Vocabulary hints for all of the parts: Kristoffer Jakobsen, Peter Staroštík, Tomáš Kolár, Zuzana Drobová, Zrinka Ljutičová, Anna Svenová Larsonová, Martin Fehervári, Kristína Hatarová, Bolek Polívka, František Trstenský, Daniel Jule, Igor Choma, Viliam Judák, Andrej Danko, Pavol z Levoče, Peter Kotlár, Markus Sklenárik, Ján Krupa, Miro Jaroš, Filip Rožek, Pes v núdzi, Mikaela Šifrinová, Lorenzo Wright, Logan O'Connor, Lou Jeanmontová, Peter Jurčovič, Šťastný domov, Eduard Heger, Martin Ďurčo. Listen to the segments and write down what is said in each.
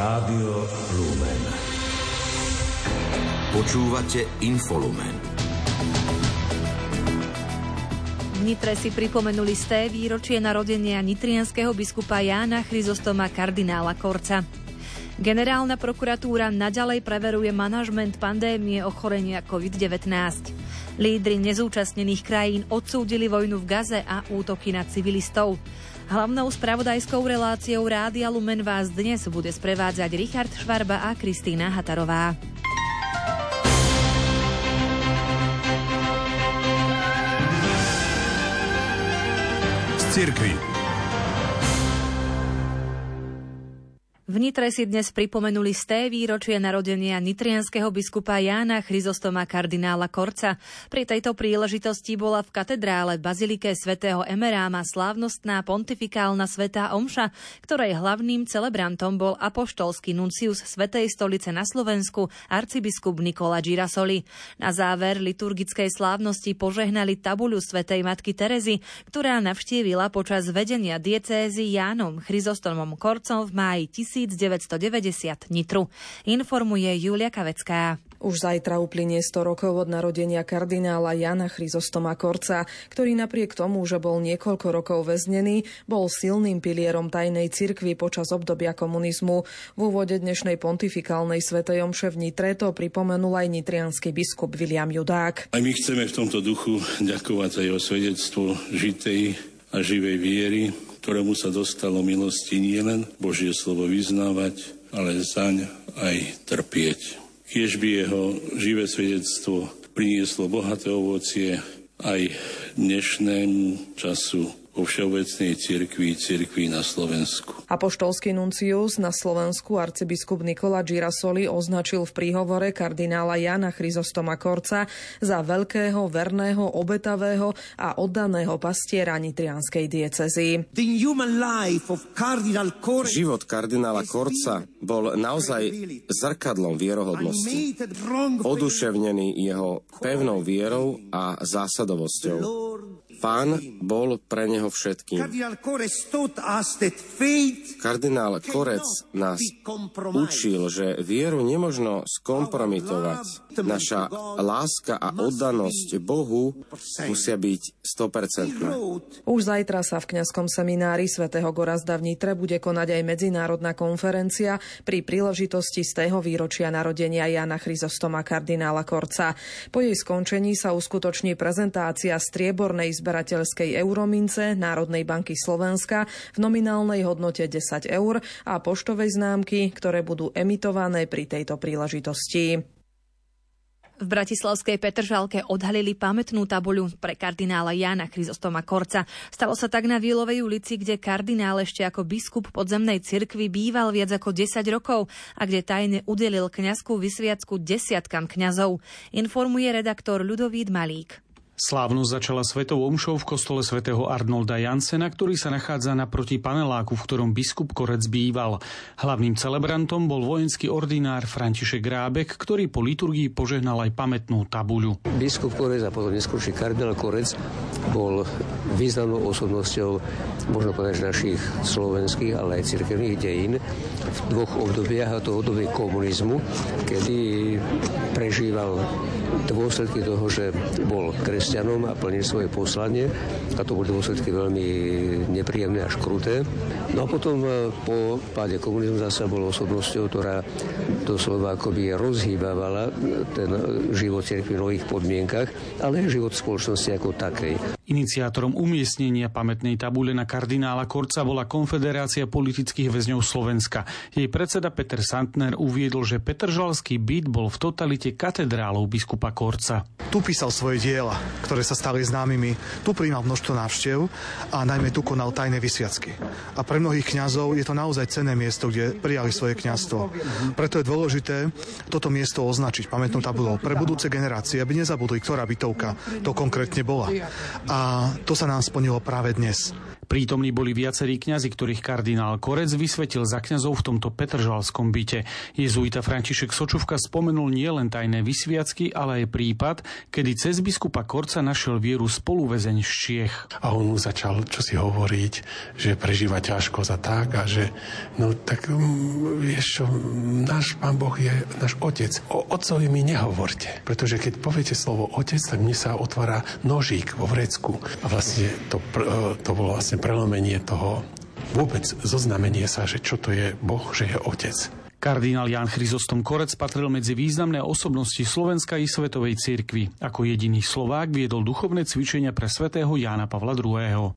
Rádio Lumen. Počúvate Infolumen. V Nitre si pripomenuli sté výročie narodenia nitrianského biskupa Jána Chryzostoma kardinála Korca. Generálna prokuratúra naďalej preveruje manažment pandémie ochorenia COVID-19. Lídri nezúčastnených krajín odsúdili vojnu v Gaze a útoky na civilistov. Hlavnou spravodajskou reláciou Rádia Lumen vás dnes bude sprevádzať Richard Švarba a Kristína Hatarová. Z cirkvi. V Nitre si dnes pripomenuli sté výročie narodenia nitrianského biskupa Jána Chryzostoma kardinála Korca. Pri tejto príležitosti bola v katedrále Bazilike svätého Emeráma slávnostná pontifikálna svätá omša, ktorej hlavným celebrantom bol apoštolský nuncius Svätej stolice na Slovensku arcibiskup Nikola Girasoli. Na záver liturgickej slávnosti požehnali tabuľu svätej matky Terezy, ktorá navštívila počas vedenia diecézy Jánom Chryzostomom Korcom v máji 1990 Nitru. Informuje Julia Kavecká. Už zajtra uplynie 100 rokov od narodenia kardinála Jána Chryzostoma Korca, ktorý napriek tomu, že bol niekoľko rokov väznený, bol silným pilierom tajnej cirkvi počas obdobia komunizmu. V úvode dnešnej pontifikálnej svätej omše v Nitre to pripomenul aj nitriansky biskup Viliam Judák. Aj my chceme v tomto duchu ďakovať za jeho svedectvo žitej a živej viery, ktorému sa dostalo milosti nielen Božie slovo vyznávať, ale zaň aj trpieť. Kiež by jeho živé svedectvo prinieslo bohaté ovocie aj dnešnému času vo všeobecnej cirkvi na Slovensku. Apoštolský nuncius na Slovensku arcibiskup Nikola Girasoli označil v príhovore kardinála Jána Chryzostoma Korca za veľkého, verného, obetavého a oddaného pastiera nitrianskej diecézy. Život kardinála Korca bol naozaj zrkadlom vierohodnosti, oduševnený jeho pevnou vierou a zásadovosťou. Pán bol pre neho všetkým. Kardinál Korec nás učil, že vieru nemožno skompromitovať. Naša láska a oddanosť Bohu musia byť 100%. Už zajtra sa v kňazskom seminári svätého Gorazda v Nitre bude konať aj medzinárodná konferencia pri príležitosti stého výročia narodenia Jána Chryzostoma kardinála Korca. Po jej skončení sa uskutoční prezentácia striebornej zberateľskej euromince Národnej banky Slovenska v nominálnej hodnote 10 eur a poštovej známky, ktoré budú emitované pri tejto príležitosti. V bratislavskej Petržalke odhalili pamätnú tabuľu pre kardinála Jána Chryzostoma Korca. Stalo sa tak na Vílovej ulici, kde kardinál ešte ako biskup podzemnej cirkvi býval viac ako 10 rokov a kde tajne udelil kňazskú vysviacku desiatkam kňazov. Informuje redaktor Ľudovít Malík. Slávnosť začala svetou omšou v kostole svätého Arnolda Jansena, ktorý sa nachádza naproti paneláku, v ktorom biskup Korec býval. Hlavným celebrantom bol vojenský ordinár František Rábek, ktorý po liturgii požehnal aj pamätnú tabuľu. Biskup Korec a potom neskôrší kardinál Korec bol významnou osobnosťou, možno povedať, našich slovenských, ale aj cirkevných dejín v dvoch obdobiach, a to obdobie komunizmu, kedy prežíval dôsledky toho, že bol kresťanom a plnil svoje poslanie, a to boli dôsledky veľmi nepríjemné až kruté. No a potom po páde komunizmu zase bol osobnosťou, ktorá doslova akoby rozhýbávala ten život cirkvi v nových podmienkach, ale aj život spoločnosti ako takej. Iniciátorom umiestnenia pamätnej tabule na kardinála Korca bola Konfederácia politických väzňov Slovenska. Jej predseda Peter Santner uviedol, že petržalský byt bol v totalite katedrálou biskupa Korca. Tu písal svoje diela, ktoré sa stali známymi. Tu prijímal množstvo návštev a najmä tu konal tajné vysviacky. A pre mnohých kňazov je to naozaj cenné miesto, kde prijali svoje kňazstvo. Preto je dôležité toto miesto označiť pamätnou tabulou pre budúce generácie, aby nezabudli, ktorá bytovka to konkrétne bola. A to sa nám splnilo práve dnes. Prítomní boli viacerí kňazi, ktorých kardinál Korec vysvetil za kňazov v tomto petržalskom byte. Jezuita František Sočovka spomenul nielen tajné vysviacky, ale aj prípad, kedy cez biskupa Korca našiel vieru spoluväzeň z Čiech. A on mu začal čosi hovoriť, že prežíva ťažkosť a tak, a že no tak vieš čo, náš Pán Boh je náš Otec. O Otcovi mi nehovorte, pretože keď poviete slovo Otec, tak mne sa otvára nožík vo vrecku. A vlastne to bolo vlastne prelomenie toho vôbec zoznamenie sa, že čo to je Boh, že je Otec. Kardinál Ján Chryzostom Korec patril medzi významné osobnosti Slovenska i svetovej cirkvi. Ako jediný Slovák viedol duchovné cvičenia pre svätého Jána Pavla II.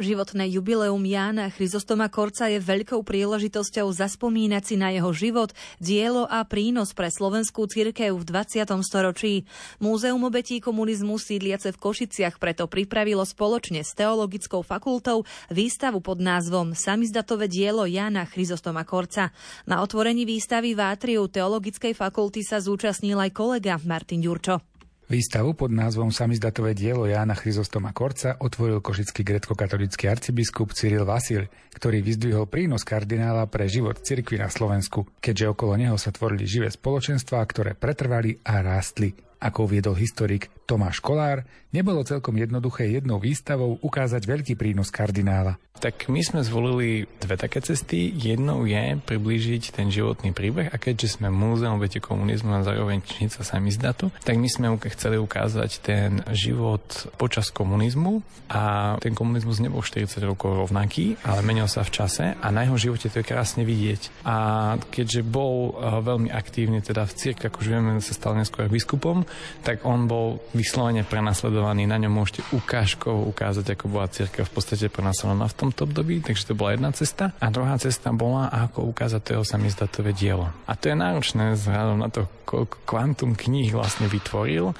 Životné jubileum Jána Chryzostoma Korca je veľkou príležitosťou zaspomínať si na jeho život, dielo a prínos pre slovenskú cirkev v 20. storočí. Múzeum obetí komunizmu sídliace v Košiciach preto pripravilo spoločne s Teologickou fakultou výstavu pod názvom Samizdatové dielo Jána Chryzostoma Korca. Na otvorení výstavy v átriu Teologickej fakulty sa zúčastnil aj kolega Martin Ďurčo. Výstavu pod názvom Samizdatové dielo Jána Chryzostoma Korca otvoril košický gréckokatolícky arcibiskup Cyril Vasil, ktorý vyzdvihol prínos kardinála pre život cirkvi na Slovensku, keďže okolo neho sa tvorili živé spoločenstvá, ktoré pretrvali a rástli. Ako uviedol historik Tomáš Kolár, nebolo celkom jednoduché jednou výstavou ukázať veľký prínos kardinála. Tak my sme zvolili dve také cesty. Jednou je priblížiť ten životný príbeh, a keďže sme múzeum obetí komunizmu a zároveň knižnica samizdatu, tak my sme chceli ukázať ten život počas komunizmu, a ten komunizmus nebol 40 rokov rovnaký, ale menil sa v čase a na jeho živote to je krásne vidieť. A keďže bol veľmi aktívny teda v cirkvi, akože vieme, sa stal neskôr biskupom, tak on bol vyslovene prenasledovaný. Na ňom môžete ukážkovo ukázať, ako bola cirkev v podstate prenasledovaná v tomto období, takže to bola jedna cesta. A druhá cesta bola, ako ukázať to jeho samizdatové dielo. A to je náročné vzhľadom na to, koľko kvantum kníh vlastne vytvoril.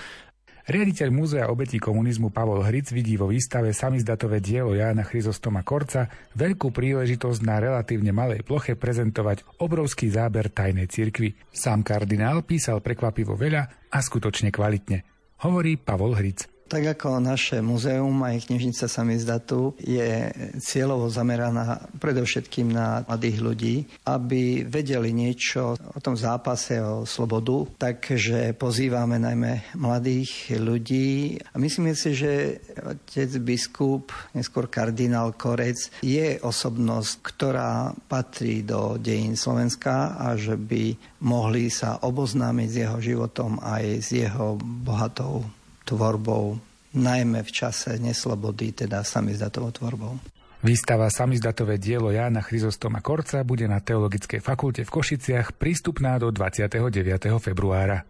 Riaditeľ Múzea obetí komunizmu Pavol Hric vidí vo výstave Samizdatové dielo Jána Chryzostoma Korca veľkú príležitosť na relatívne malej ploche prezentovať obrovský záber tajnej cirkvi. Sám kardinál písal prekvapivo veľa a skutočne kvalitne. Hovorí Pavol Hric. Tak ako naše muzeum, aj knižnica samizdatu je cieľovo zameraná predovšetkým na mladých ľudí, aby vedeli niečo o tom zápase o slobodu, takže pozývame najmä mladých ľudí. A myslíme si, že otec biskup, neskôr kardinál Korec, je osobnosť, ktorá patrí do dejín Slovenska, a že by mohli sa oboznámiť s jeho životom aj s jeho bohatou tvorbou, najmä v čase neslobody, teda samizdatovou tvorbou. Výstava Samizdatové dielo Jána Chryzostoma Korca bude na Teologickej fakulte v Košiciach prístupná do 29. februára.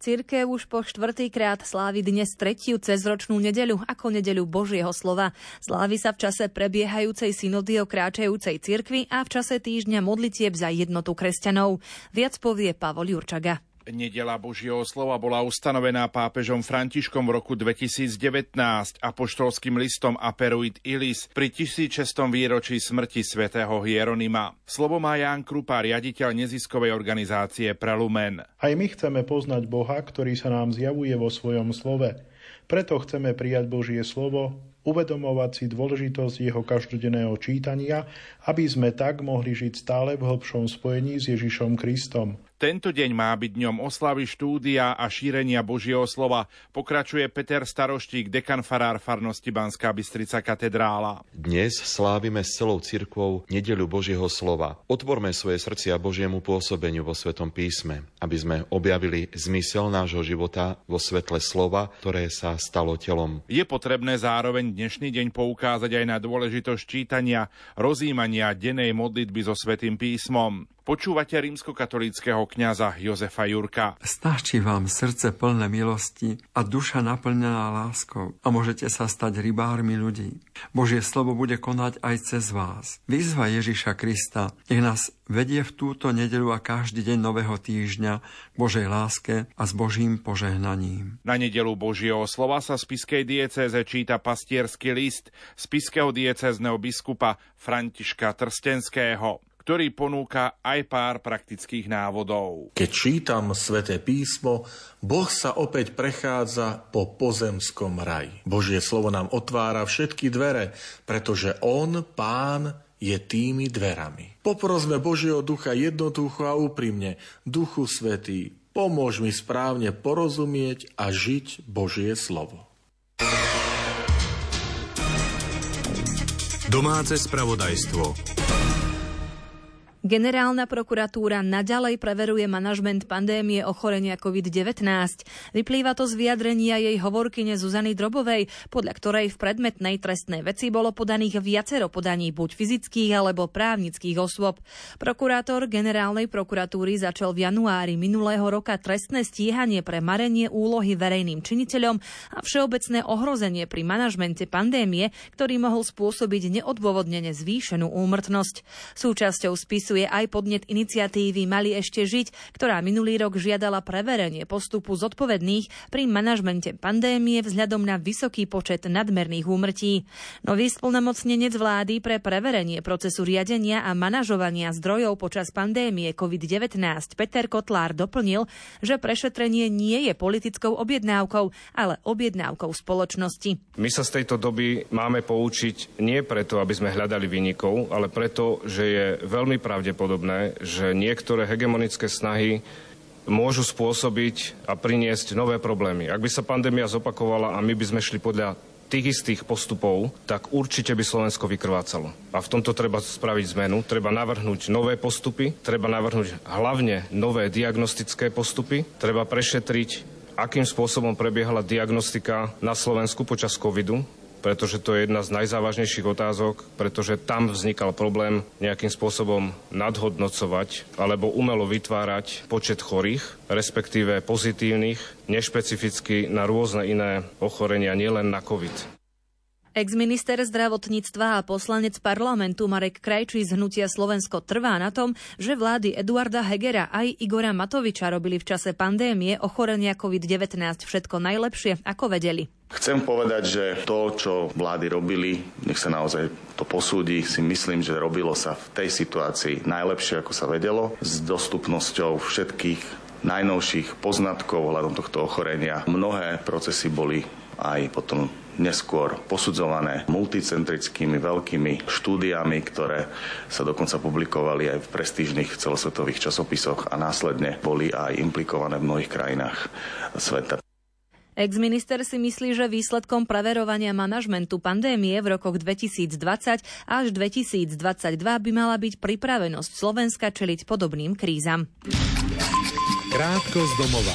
Cirkev už po štvrtýkrát slávi dnes tretiu cezročnú nedeľu ako nedeľu Božieho slova. Slávi sa v čase prebiehajúcej synody o kráčajúcej cirkvi a v čase týždňa modlitieb za jednotu kresťanov. Viac povie Pavol Jurčaga. Nedeľa Božieho slova bola ustanovená pápežom Františkom v roku 2019 apoštolským listom Aperuit Illis pri 1600. výročí smrti svätého Hieronima. Slovo má Ján Krupa, riaditeľ neziskovej organizácie Prelumen. Aj my chceme poznať Boha, ktorý sa nám zjavuje vo svojom slove. Preto chceme prijať Božie slovo, uvedomovať si dôležitosť jeho každodenného čítania, aby sme tak mohli žiť stále v hlbšom spojení s Ježišom Kristom. Tento deň má byť dňom oslavy štúdia a šírenia Božieho slova, pokračuje Peter Staroštík, dekan farár farnosti Banská Bystrica katedrála. Dnes slávime s celou cirkvou nedeľu Božieho slova. Otvorme svoje srdcia Božiemu pôsobeniu vo Svetom písme, aby sme objavili zmysel nášho života vo svetle slova, ktoré sa stalo telom. Je potrebné zároveň dnešný deň poukázať aj na dôležitosť čítania, rozjímania dennej modlitby so Svetým písmom. Počúvate rímskokatolíckeho kňaza Jozefa Jurka. Stačí vám srdce plné milosti a duša naplnená láskou a môžete sa stať rybármi ľudí. Božie slovo bude konať aj cez vás. Výzva Ježiša Krista nech nás vedie v túto nedeľu a každý deň nového týždňa k Božej láske a s Božím požehnaním. Na nedeľu Božieho slova sa spišskej diecéze číta pastiersky list spišského diecézneho biskupa Františka Trstenského, ktorý ponúka aj pár praktických návodov. Keď čítam Sväté písmo, Boh sa opäť prechádza po pozemskom raji. Božie slovo nám otvára všetky dvere, pretože On, Pán, je tými dverami. Poprosme Božieho ducha jednoducho a úprimne. Duchu Svätý, pomôž mi správne porozumieť a žiť Božie slovo. Domáce spravodajstvo. Generálna prokuratúra naďalej preveruje manažment pandémie ochorenia COVID-19. Vyplýva to z vyjadrenia jej hovorkyne Zuzany Drobovej, podľa ktorej v predmetnej trestnej veci bolo podaných viacero podaní buď fyzických alebo právnických osôb. Prokurátor generálnej prokuratúry začal v januári minulého roka trestné stíhanie pre marenie úlohy verejným činiteľom a všeobecné ohrozenie pri manažmente pandémie, ktorý mohol spôsobiť neodôvodnene zvýšenú úmrtnosť. Súčasťou spisu je aj podnet iniciatívy Mali ešte žiť, ktorá minulý rok žiadala preverenie postupu zodpovedných pri manažmente pandémie vzhľadom na vysoký počet nadmerných úmrtí. Nový splnomocnenec vlády pre preverenie procesu riadenia a manažovania zdrojov počas pandémie COVID-19 Peter Kotlár doplnil, že prešetrenie nie je politickou objednávkou, ale objednávkou spoločnosti. My sa z tejto doby máme poučiť nie preto, aby sme hľadali vinníkov, ale preto, že je veľmi pravdepodobné, že niektoré hegemonické snahy môžu spôsobiť a priniesť nové problémy. Ak by sa pandémia zopakovala a my by sme šli podľa tých istých postupov, tak určite by Slovensko vykrvácalo. A v tomto treba spraviť zmenu, treba navrhnúť nové postupy, treba navrhnúť hlavne nové diagnostické postupy, treba prešetriť, akým spôsobom prebiehala diagnostika na Slovensku počas covidu, pretože to je jedna z najzávažnejších otázok, pretože tam vznikal problém nejakým spôsobom nadhodnocovať alebo umelo vytvárať počet chorých, respektíve pozitívnych, nešpecificky na rôzne iné ochorenia, nielen na COVID. Ex-minister zdravotníctva a poslanec parlamentu Marek Krajčí z hnutia Slovensko trvá na tom, že vlády Eduarda Hegera aj Igora Matoviča robili v čase pandémie ochorenia COVID-19 všetko najlepšie, ako vedeli. Chcem povedať, že to, čo vlády robili, nech sa naozaj to posúdi, si myslím, že robilo sa v tej situácii najlepšie, ako sa vedelo, s dostupnosťou všetkých najnovších poznatkov ohľadom tohto ochorenia. Mnohé procesy boli aj potom neskôr posudzované multicentrickými veľkými štúdiami, ktoré sa dokonca publikovali aj v prestížnych celosvetových časopisoch a následne boli aj implikované v mnohých krajinách sveta. Ex-minister si myslí, že výsledkom preverovania manažmentu pandémie v rokoch 2020 až 2022 by mala byť pripravenosť Slovenska čeliť podobným krízam. Krátko z domova.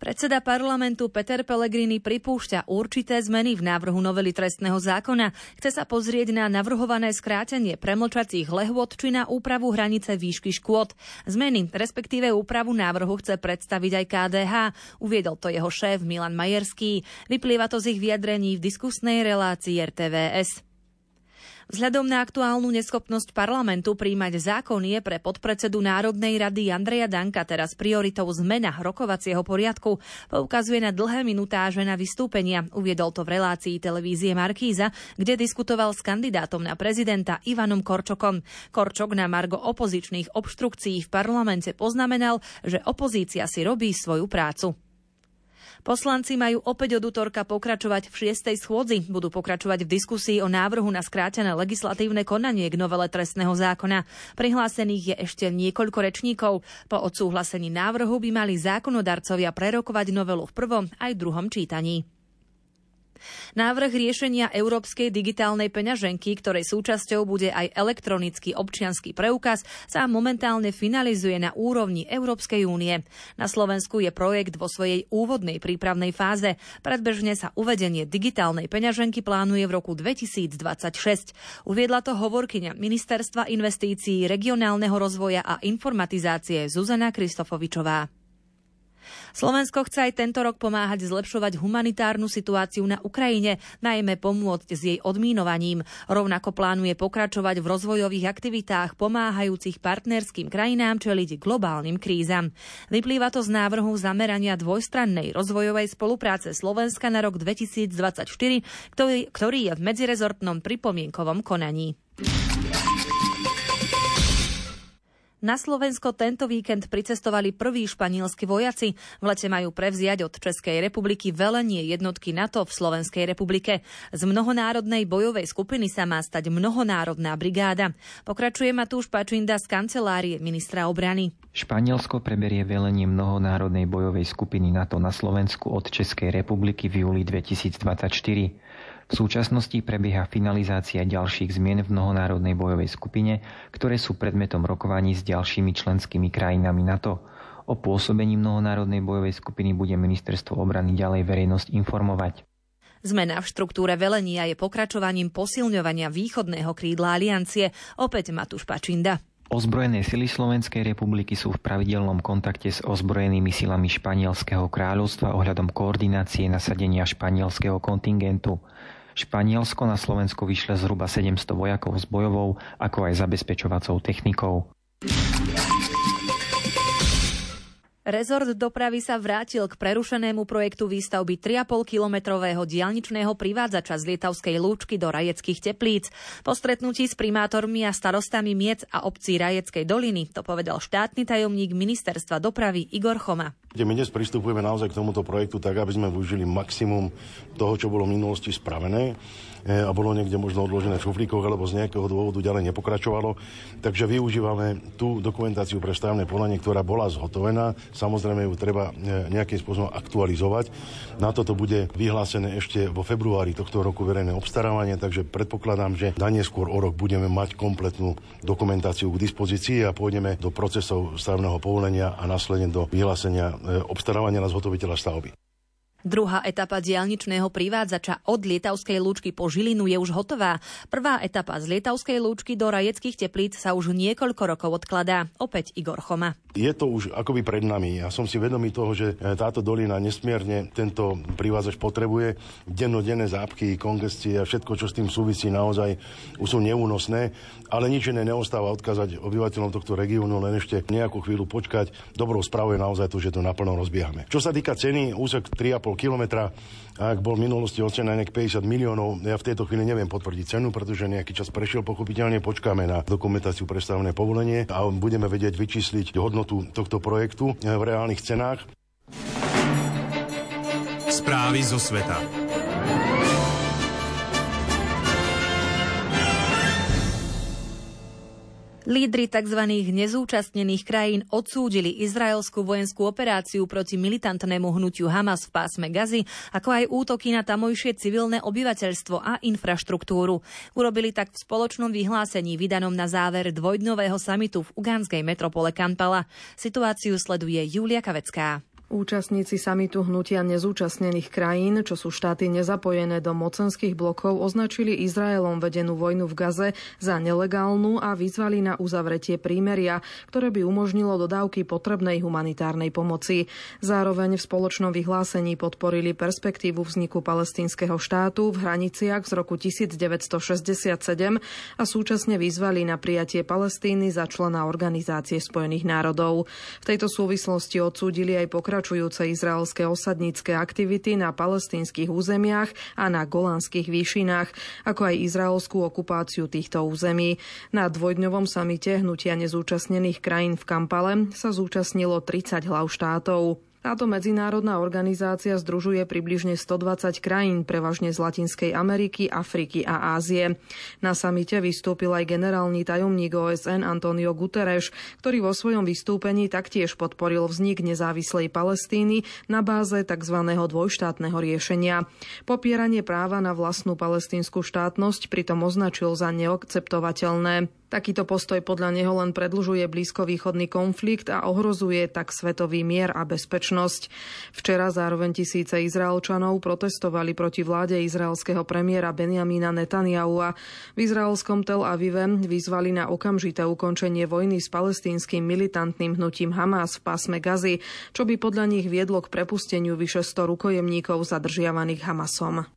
Predseda parlamentu Peter Pellegrini pripúšťa určité zmeny v návrhu novely trestného zákona. Chce sa pozrieť na navrhované skrátenie premlčacích lehôd či na úpravu hranice výšky škôd. Zmeny, respektíve úpravu návrhu chce predstaviť aj KDH. Uviedol to jeho šéf Milan Majerský. Vyplýva to z ich vyjadrení v diskusnej relácii RTVS. Vzhľadom na aktuálnu neschopnosť parlamentu príjmať zákon je pre podpredsedu Národnej rady Andreja Danka teraz prioritou zmena rokovacieho poriadku. Poukazuje na dlhé minutáže na vystúpenia. Uviedol to v relácii televízie Markíza, kde diskutoval s kandidátom na prezidenta Ivanom Korčokom. Korčok na margo opozičných obštrukcií v parlamente poznamenal, že opozícia si robí svoju prácu. Poslanci majú opäť od utorka pokračovať v 6. schôdzi. Budú pokračovať v diskusii o návrhu na skrátené legislatívne konanie k novele trestného zákona. Prihlásených je ešte niekoľko rečníkov. Po odsúhlasení návrhu by mali zákonodarcovia prerokovať novelu v prvom aj druhom čítaní. Návrh riešenia európskej digitálnej peňaženky, ktorej súčasťou bude aj elektronický občiansky preukaz, sa momentálne finalizuje na úrovni Európskej únie. Na Slovensku je projekt vo svojej úvodnej prípravnej fáze. Predbežne sa uvedenie digitálnej peňaženky plánuje v roku 2026. Uviedla to hovorkyňa Ministerstva investícií, regionálneho rozvoja a informatizácie Zuzana Kristofovičová. Slovensko chce aj tento rok pomáhať zlepšovať humanitárnu situáciu na Ukrajine, najmä pomôcť s jej odmínovaním. Rovnako plánuje pokračovať v rozvojových aktivitách pomáhajúcich partnerským krajinám čeliť globálnym krízam. Vyplýva to z návrhu zamerania dvojstrannej rozvojovej spolupráce Slovenska na rok 2024, ktorý je v medzirezortnom pripomienkovom konaní. Na Slovensko tento víkend pricestovali prví španielski vojaci. V lete majú prevziať od Českej republiky velenie jednotky NATO v Slovenskej republike. Z mnohonárodnej bojovej skupiny sa má stať mnohonárodná brigáda. Pokračuje Matúš Pačinda z kancelárie ministra obrany. Španielsko preberie velenie mnohonárodnej bojovej skupiny NATO na Slovensku od Českej republiky v júli 2024. V súčasnosti prebieha finalizácia ďalších zmien v mnohonárodnej bojovej skupine, ktoré sú predmetom rokovaní s ďalšími členskými krajinami NATO. O pôsobení mnohonárodnej bojovej skupiny bude ministerstvo obrany ďalej verejnosť informovať. Zmena v štruktúre velenia je pokračovaním posilňovania východného krídla aliancie. Opäť Matúš Pačinda. Ozbrojené sily Slovenskej republiky sú v pravidelnom kontakte s ozbrojenými silami Španielskeho kráľovstva ohľadom koordinácie nasadenia španielskeho kontingentu. Španielsko na Slovensko vyšle zhruba 700 vojakov s bojovou, ako aj zabezpečovacou technikou. Rezort dopravy sa vrátil k prerušenému projektu výstavby 3,5-kilometrového diaľničného privádzača z Lietavskej Lúčky do Rajeckých Teplíc. Po stretnutí s primátormi a starostami miest a obcí Rajeckej doliny to povedal štátny tajomník ministerstva dopravy Igor Choma. My dnes pristupujeme naozaj k tomuto projektu tak, aby sme využili maximum toho, čo bolo v minulosti spravené a bolo niekde možno odložené v šuflíkoch alebo z nejakého dôvodu ďalej nepokračovalo. Takže využívame tú dokumentáciu pre stavebné povolenie, ktorá bola zhotovená. Samozrejme, ju treba nejakým spôsobom aktualizovať. Na toto bude vyhlásené ešte vo februári tohto roku verejné obstarávanie, takže predpokladám, že najneskôr o rok budeme mať kompletnú dokumentáciu k dispozícii a pôjdeme do procesov stavebného povolenia a následne do vyhlásenia obstarávania na zhotoviteľa stavby. Druhá etapa diaľničného privádzača od Lietavskej Lúčky po Žilinu je už hotová. Prvá etapa z Lietavskej Lúčky do Rajeckých Teplíc sa už niekoľko rokov odkladá. Opäť Igor Choma. Je to už akoby pred nami. Ja som si vedomý toho, že táto dolina nesmierne tento privádzač potrebuje. Dennodenné zápchy, kongestie a všetko, čo s tým súvisí, naozaj už sú neúnosné. Ale nič iné neostáva odkázať obyvateľom tohto regiónu, len ešte nejakú chvíľu počkať. Dobrou správou je naozaj to, že to naplno rozbiehame. Čo sa týka ceny, úsek 3,5 kilometra, ak bol v minulosti ocenený 50 miliónov, ja v tejto chvíli neviem potvrdiť cenu, pretože nejaký čas prešiel, pochopiteľne počkáme na dokumentáciu pre stavebné povolenie a budeme vedieť vyčísliť hodnotu tohto projektu v reálnych cenách. Správy zo sveta. Lídri tzv. Nezúčastnených krajín odsúdili izraelskú vojenskú operáciu proti militantnému hnutiu Hamas v pásme Gazy, ako aj útoky na tamojšie civilné obyvateľstvo a infraštruktúru. Urobili tak v spoločnom vyhlásení vydanom na záver dvojdňového samitu v ugandskej metropole Kampala. Situáciu sleduje Julia Kavecká. Účastníci samitu hnutia nezúčastnených krajín, čo sú štáty nezapojené do mocenských blokov, označili Izraelom vedenú vojnu v Gaze za nelegálnu a vyzvali na uzavretie prímeria, ktoré by umožnilo dodávky potrebnej humanitárnej pomoci. Zároveň v spoločnom vyhlásení podporili perspektívu vzniku palestínskeho štátu v hraniciach z roku 1967 a súčasne vyzvali na prijatie Palestíny za člena Organizácie spojených národov. V tejto súvislosti odsúdili aj pokračujúce izraelské osadnícke aktivity na palestínskych územiach a na Golanských výšinách, ako aj izraelskú okupáciu týchto území. Na dvojdňovom samite hnutia nezúčastnených krajín v Kampale sa zúčastnilo 30 hlav štátov. Táto medzinárodná organizácia združuje približne 120 krajín, prevažne z Latinskej Ameriky, Afriky a Ázie. Na samite vystúpil aj generálny tajomník OSN António Guterres, ktorý vo svojom vystúpení taktiež podporil vznik nezávislej Palestíny na báze tzv. Dvojštátneho riešenia. Popieranie práva na vlastnú palestínsku štátnosť pritom označil za neakceptovateľné. Takýto postoj podľa neho len predlžuje blízkovýchodný konflikt a ohrozuje tak svetový mier a bezpečnosť. Včera zároveň tisíce Izraelčanov protestovali proti vláde izraelského premiéra Benjamina Netanyahua. V izraelskom Tel Avive vyzvali na okamžité ukončenie vojny s palestínskym militantným hnutím Hamas v pásme Gazy, čo by podľa nich viedlo k prepusteniu vyše 100 rukojemníkov zadržiavaných Hamasom.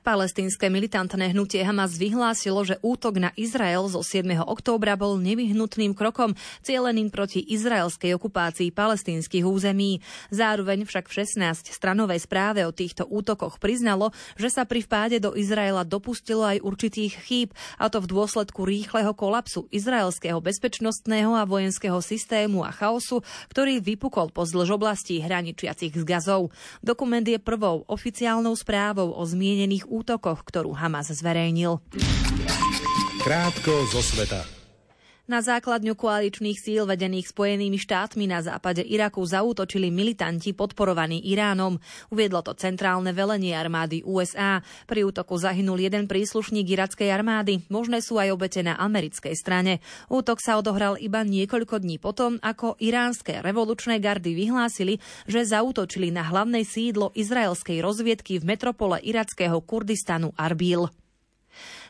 Palestínske militantné hnutie Hamas vyhlásilo, že útok na Izrael zo 7. októbra bol nevyhnutným krokom cieleným proti izraelskej okupácii palestínskych území. Zároveň však v 16-stranovej správe o týchto útokoch priznalo, že sa pri vpáde do Izraela dopustilo aj určitých chýb, a to v dôsledku rýchleho kolapsu izraelského bezpečnostného a vojenského systému a chaosu, ktorý vypukol pozdĺž oblastí hraničiacich s Gazou. Dokument je prvou oficiálnou správou o zmienených útokoch, ktorú Hamas zverejnil. Krátko zo sveta. Na základňu koaličných síl vedených Spojenými štátmi na západe Iraku zaútočili militanti podporovaní Iránom. Uviedlo to centrálne velenie armády USA. Pri útoku zahynul jeden príslušník irackej armády. Možné sú aj obete na americkej strane. Útok sa odohral iba niekoľko dní potom, ako iránske revolučné gardy vyhlásili, že zaútočili na hlavné sídlo izraelskej rozviedky v metropole irackého Kurdistanu Arbil.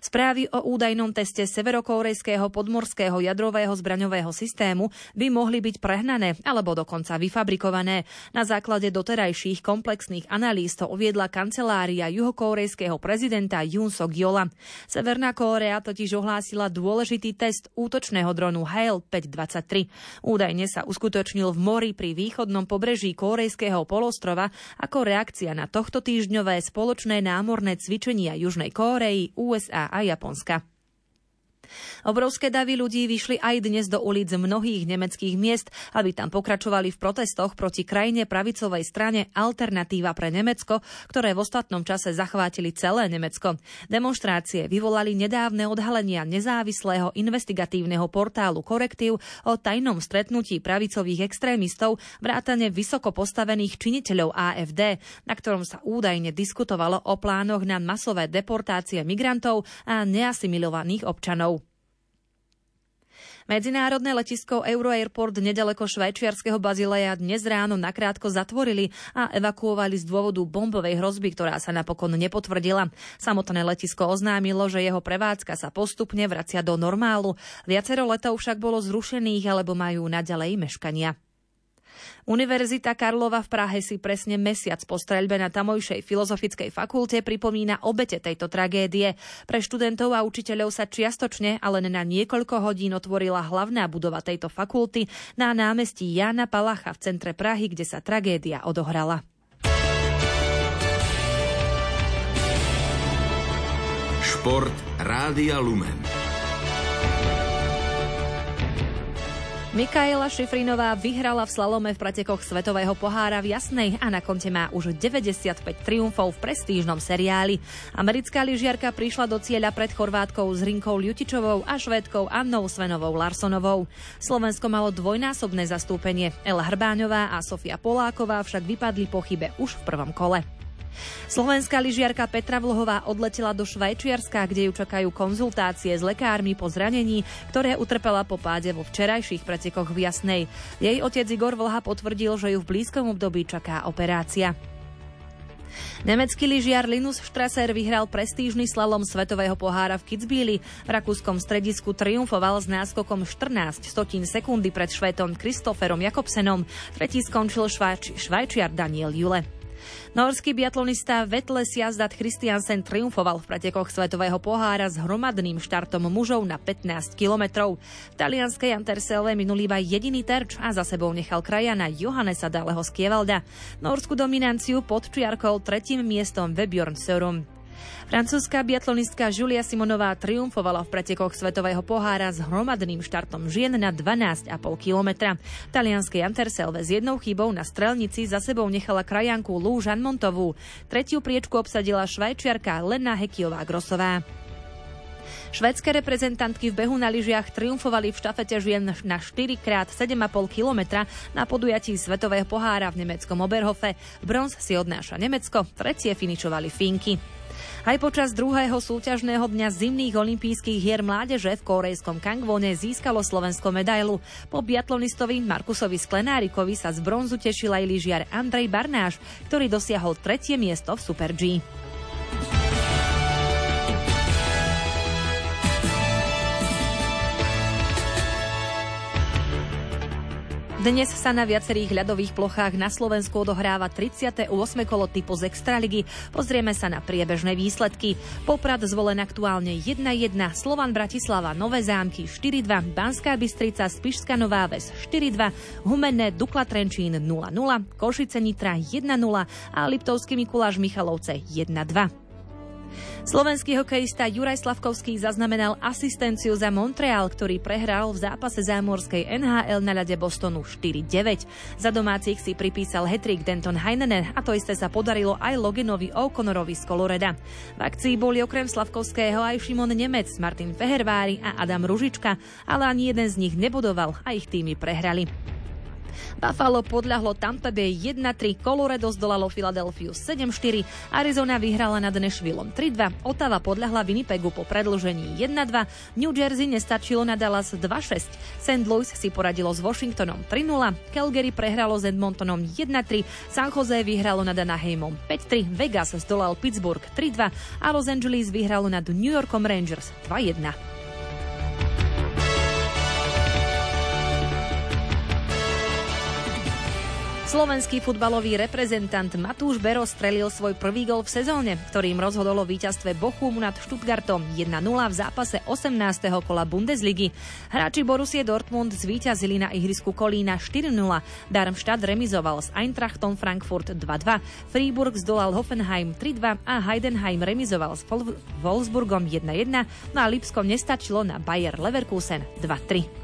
Správy o údajnom teste severokórejského podmorského jadrového zbraňového systému by mohli byť prehnané alebo dokonca vyfabrikované. Na základe doterajších komplexných analýz to uviedla kancelária juhokórejského prezidenta Jun Suk-jola. Severná Kórea totiž ohlásila dôležitý test útočného dronu Hail 523. Údajne sa uskutočnil v mori pri východnom pobreží Kórejského polostrova ako reakcia na tohto týždňové spoločné námorné cvičenia Južnej Kórei, USA a Japonska. Obrovské davy ľudí vyšli aj dnes do ulic mnohých nemeckých miest, aby tam pokračovali v protestoch proti krajine pravicovej strane Alternatíva pre Nemecko, ktoré v ostatnom čase zachvátili celé Nemecko. Demonštrácie vyvolali nedávne odhalenia nezávislého investigatívneho portálu Korektív o tajnom stretnutí pravicových extrémistov vrátane vysoko postavených činiteľov AfD, na ktorom sa údajne diskutovalo o plánoch na masové deportácie migrantov a neasimilovaných občanov. Medzinárodné letisko Euroairport nedaleko švajčiarskeho Bazileja dnes ráno nakrátko zatvorili a evakuovali z dôvodu bombovej hrozby, ktorá sa napokon nepotvrdila. Samotné letisko oznámilo, že jeho prevádzka sa postupne vracia do normálu. Viacero letov však bolo zrušených alebo majú naďalej meškania. Univerzita Karlova v Prahe si presne mesiac po streľbe na tamojšej filozofickej fakulte pripomína obete tejto tragédie. Pre študentov a učiteľov sa čiastočne, ale len na niekoľko hodín otvorila hlavná budova tejto fakulty na námestí Jána Palacha v centre Prahy, kde sa tragédia odohrala. Šport Rádia Lumen. Mikaela Šifrinová vyhrala v slalome v pretekoch Svetového pohára v Jasnej a na konte má už 95 triumfov v prestížnom seriáli. Americká lyžiarka prišla do cieľa pred Chorvátkou Zrinkou Ljutičovou a Švédkou Annou Svenovou Larsonovou. Slovensko malo dvojnásobné zastúpenie. Ela Hrbáňová a Sofia Poláková však vypadli po chybe už v prvom kole. Slovenská lyžiarka Petra Vlhová odletela do Švajčiarska, kde ju čakajú konzultácie s lekármi po zranení, ktoré utrpela po páde vo včerajších pretekoch v Jasnej. Jej otec Igor Vlha potvrdil, že ju v blízkom období čaká operácia. Nemecký lyžiar Linus Strasser vyhral prestížny slalom Svetového pohára v Kitzbüheli. V rakúskom stredisku triumfoval s náskokom 0,14 sekundy pred Švédom Kristofferom Jakobsenom. Tretí skončil Švajčiar Daniel Jule. Norský biatlonista Vetle Sjazdat Christiansen triumfoval v pretekoch Svetového pohára s hromadným štartom mužov na 15 kilometrov. V talianskej Anterselve minul iba jediný terč a za sebou nechal krajana Johannesa Daleho z Kievalda. Norskú dominanciu podčiarkol 3. miestom Vebjorn Sørum. Francúzska biatlonistka Julia Simonová triumfovala v pretekoch Svetového pohára s hromadným štartom žien na 12,5 kilometra. V talianskej Anterselve s jednou chybou na strelnici za sebou nechala krajanku Lou Jeanmontovú. Tretiu priečku obsadila švajčiarka Lena Hekiová-Grossová. Švédske reprezentantky v behu na lyžiach triumfovali v štafete žien na 4x7,5 kilometra na podujatí Svetového pohára v nemeckom Oberhofe. Bronz si odnáša Nemecko, tretie finišovali Finky. Aj počas druhého súťažného dňa zimných olympijských hier mládeže v kórejskom Kangwone získalo Slovensko medailu. Po biatlonistovi Markusovi Sklenárikovi sa z bronzu tešil aj lyžiar Andrej Barnáš, ktorý dosiahol 3. miesto v Super G. Dnes sa na viacerých ľadových plochách na Slovensku odohráva 38. kolo typu z extraligy. Pozrieme sa na priebežné výsledky. Poprad zvolen aktuálne 1-1, Slovan Bratislava Nové Zámky 4-2, Banská Bystrica Spišská Nová Ves 4-2, Humenné Dukla Trenčín 0-0, Košice Nitra 1-0 a Liptovský Mikuláš Michalovce 1-2. Slovenský hokejista Juraj Slavkovský zaznamenal asistenciu za Montreal, ktorý prehral v zápase zámorskej NHL na ľade Bostonu 4-9. Za domácich si pripísal hat-trick Denton Heinen a to isté sa podarilo aj Loganovi O'Connorovi z Coloreda. V akcii boli okrem Slavkovského aj Šimon Nemec, Martin Fehervári a Adam Ružička, ale ani jeden z nich nebodoval a ich týmy prehrali. Buffalo podľahlo Tampa Bay 1-3, Colorado zdolalo Philadelphia 7-4, Arizona vyhrala nad Nashvillom 3-2, Ottawa podľahla Winnipegu po predĺžení 1-2, New Jersey nestačilo na Dallas 2-6, St. Louis si poradilo s Washingtonom 3-0, Calgary prehralo s Edmontonom 1-3, San Jose vyhralo nad Anaheimom 5-3, Vegas zdolal Pittsburgh 3-2 a Los Angeles vyhralo nad New Yorkom Rangers 2-1. Slovenský futbalový reprezentant Matúš Bero strelil svoj prvý gól v sezóne, ktorým rozhodol o víťazstve Bochumu nad Stuttgartom 1-0 v zápase 18. kola Bundesligy. Hráči Borussie Dortmund zvíťazili na ihrisku Kolína 4-0, Darmstadt remizoval s Eintrachtom Frankfurt 2-2, Freiburg zdolal Hoffenheim 3-2 a Heidenheim remizoval s Wolfsburgom 1-1, no a Lipsko nestačilo na Bayer Leverkusen 2-3.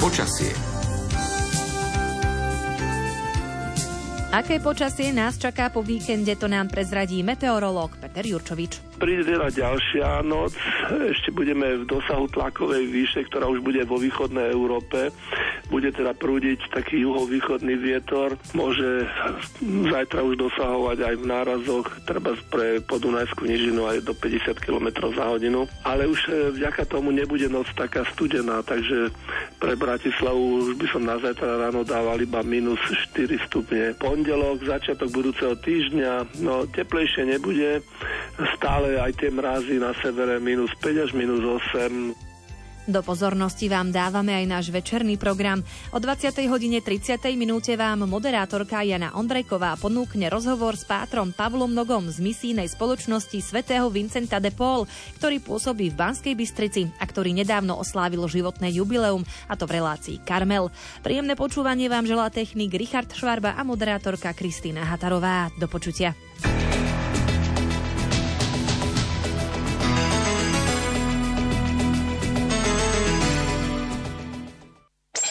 Počasie. Aké počasie nás čaká po víkende, to nám prezradí meteorológ Peter Jurčovič. Prizdiela ďalšia noc, ešte budeme v dosahu tlakovej výše, ktorá už bude vo východnej Európe. Bude teda prúdiť taký juhovýchodný vietor, môže zajtra už dosahovať aj v nárazoch, treba pre podunajskú nížinu aj do 50 km za hodinu. Ale už vďaka tomu nebude noc taká studená, takže pre Bratislavu už by som na zajtra ráno dával iba minus 4 stupne. Pondelok, začiatok budúceho týždňa, no teplejšie nebude, stále aj tie mrazy na severe minus 5 až minus 8. Do pozornosti vám dávame aj náš večerný program. O 20:30 minúte vám moderátorka Jana Ondrejková ponúkne rozhovor s pátrom Pavlom Nogom z misijnej spoločnosti svätého Vincenta de Paul, ktorý pôsobí v Banskej Bystrici a ktorý nedávno oslávil životné jubileum, a to v relácii Karmel. Príjemné počúvanie vám želá technik Richard Švarba a moderátorka Kristína Hatarová. Do počutia.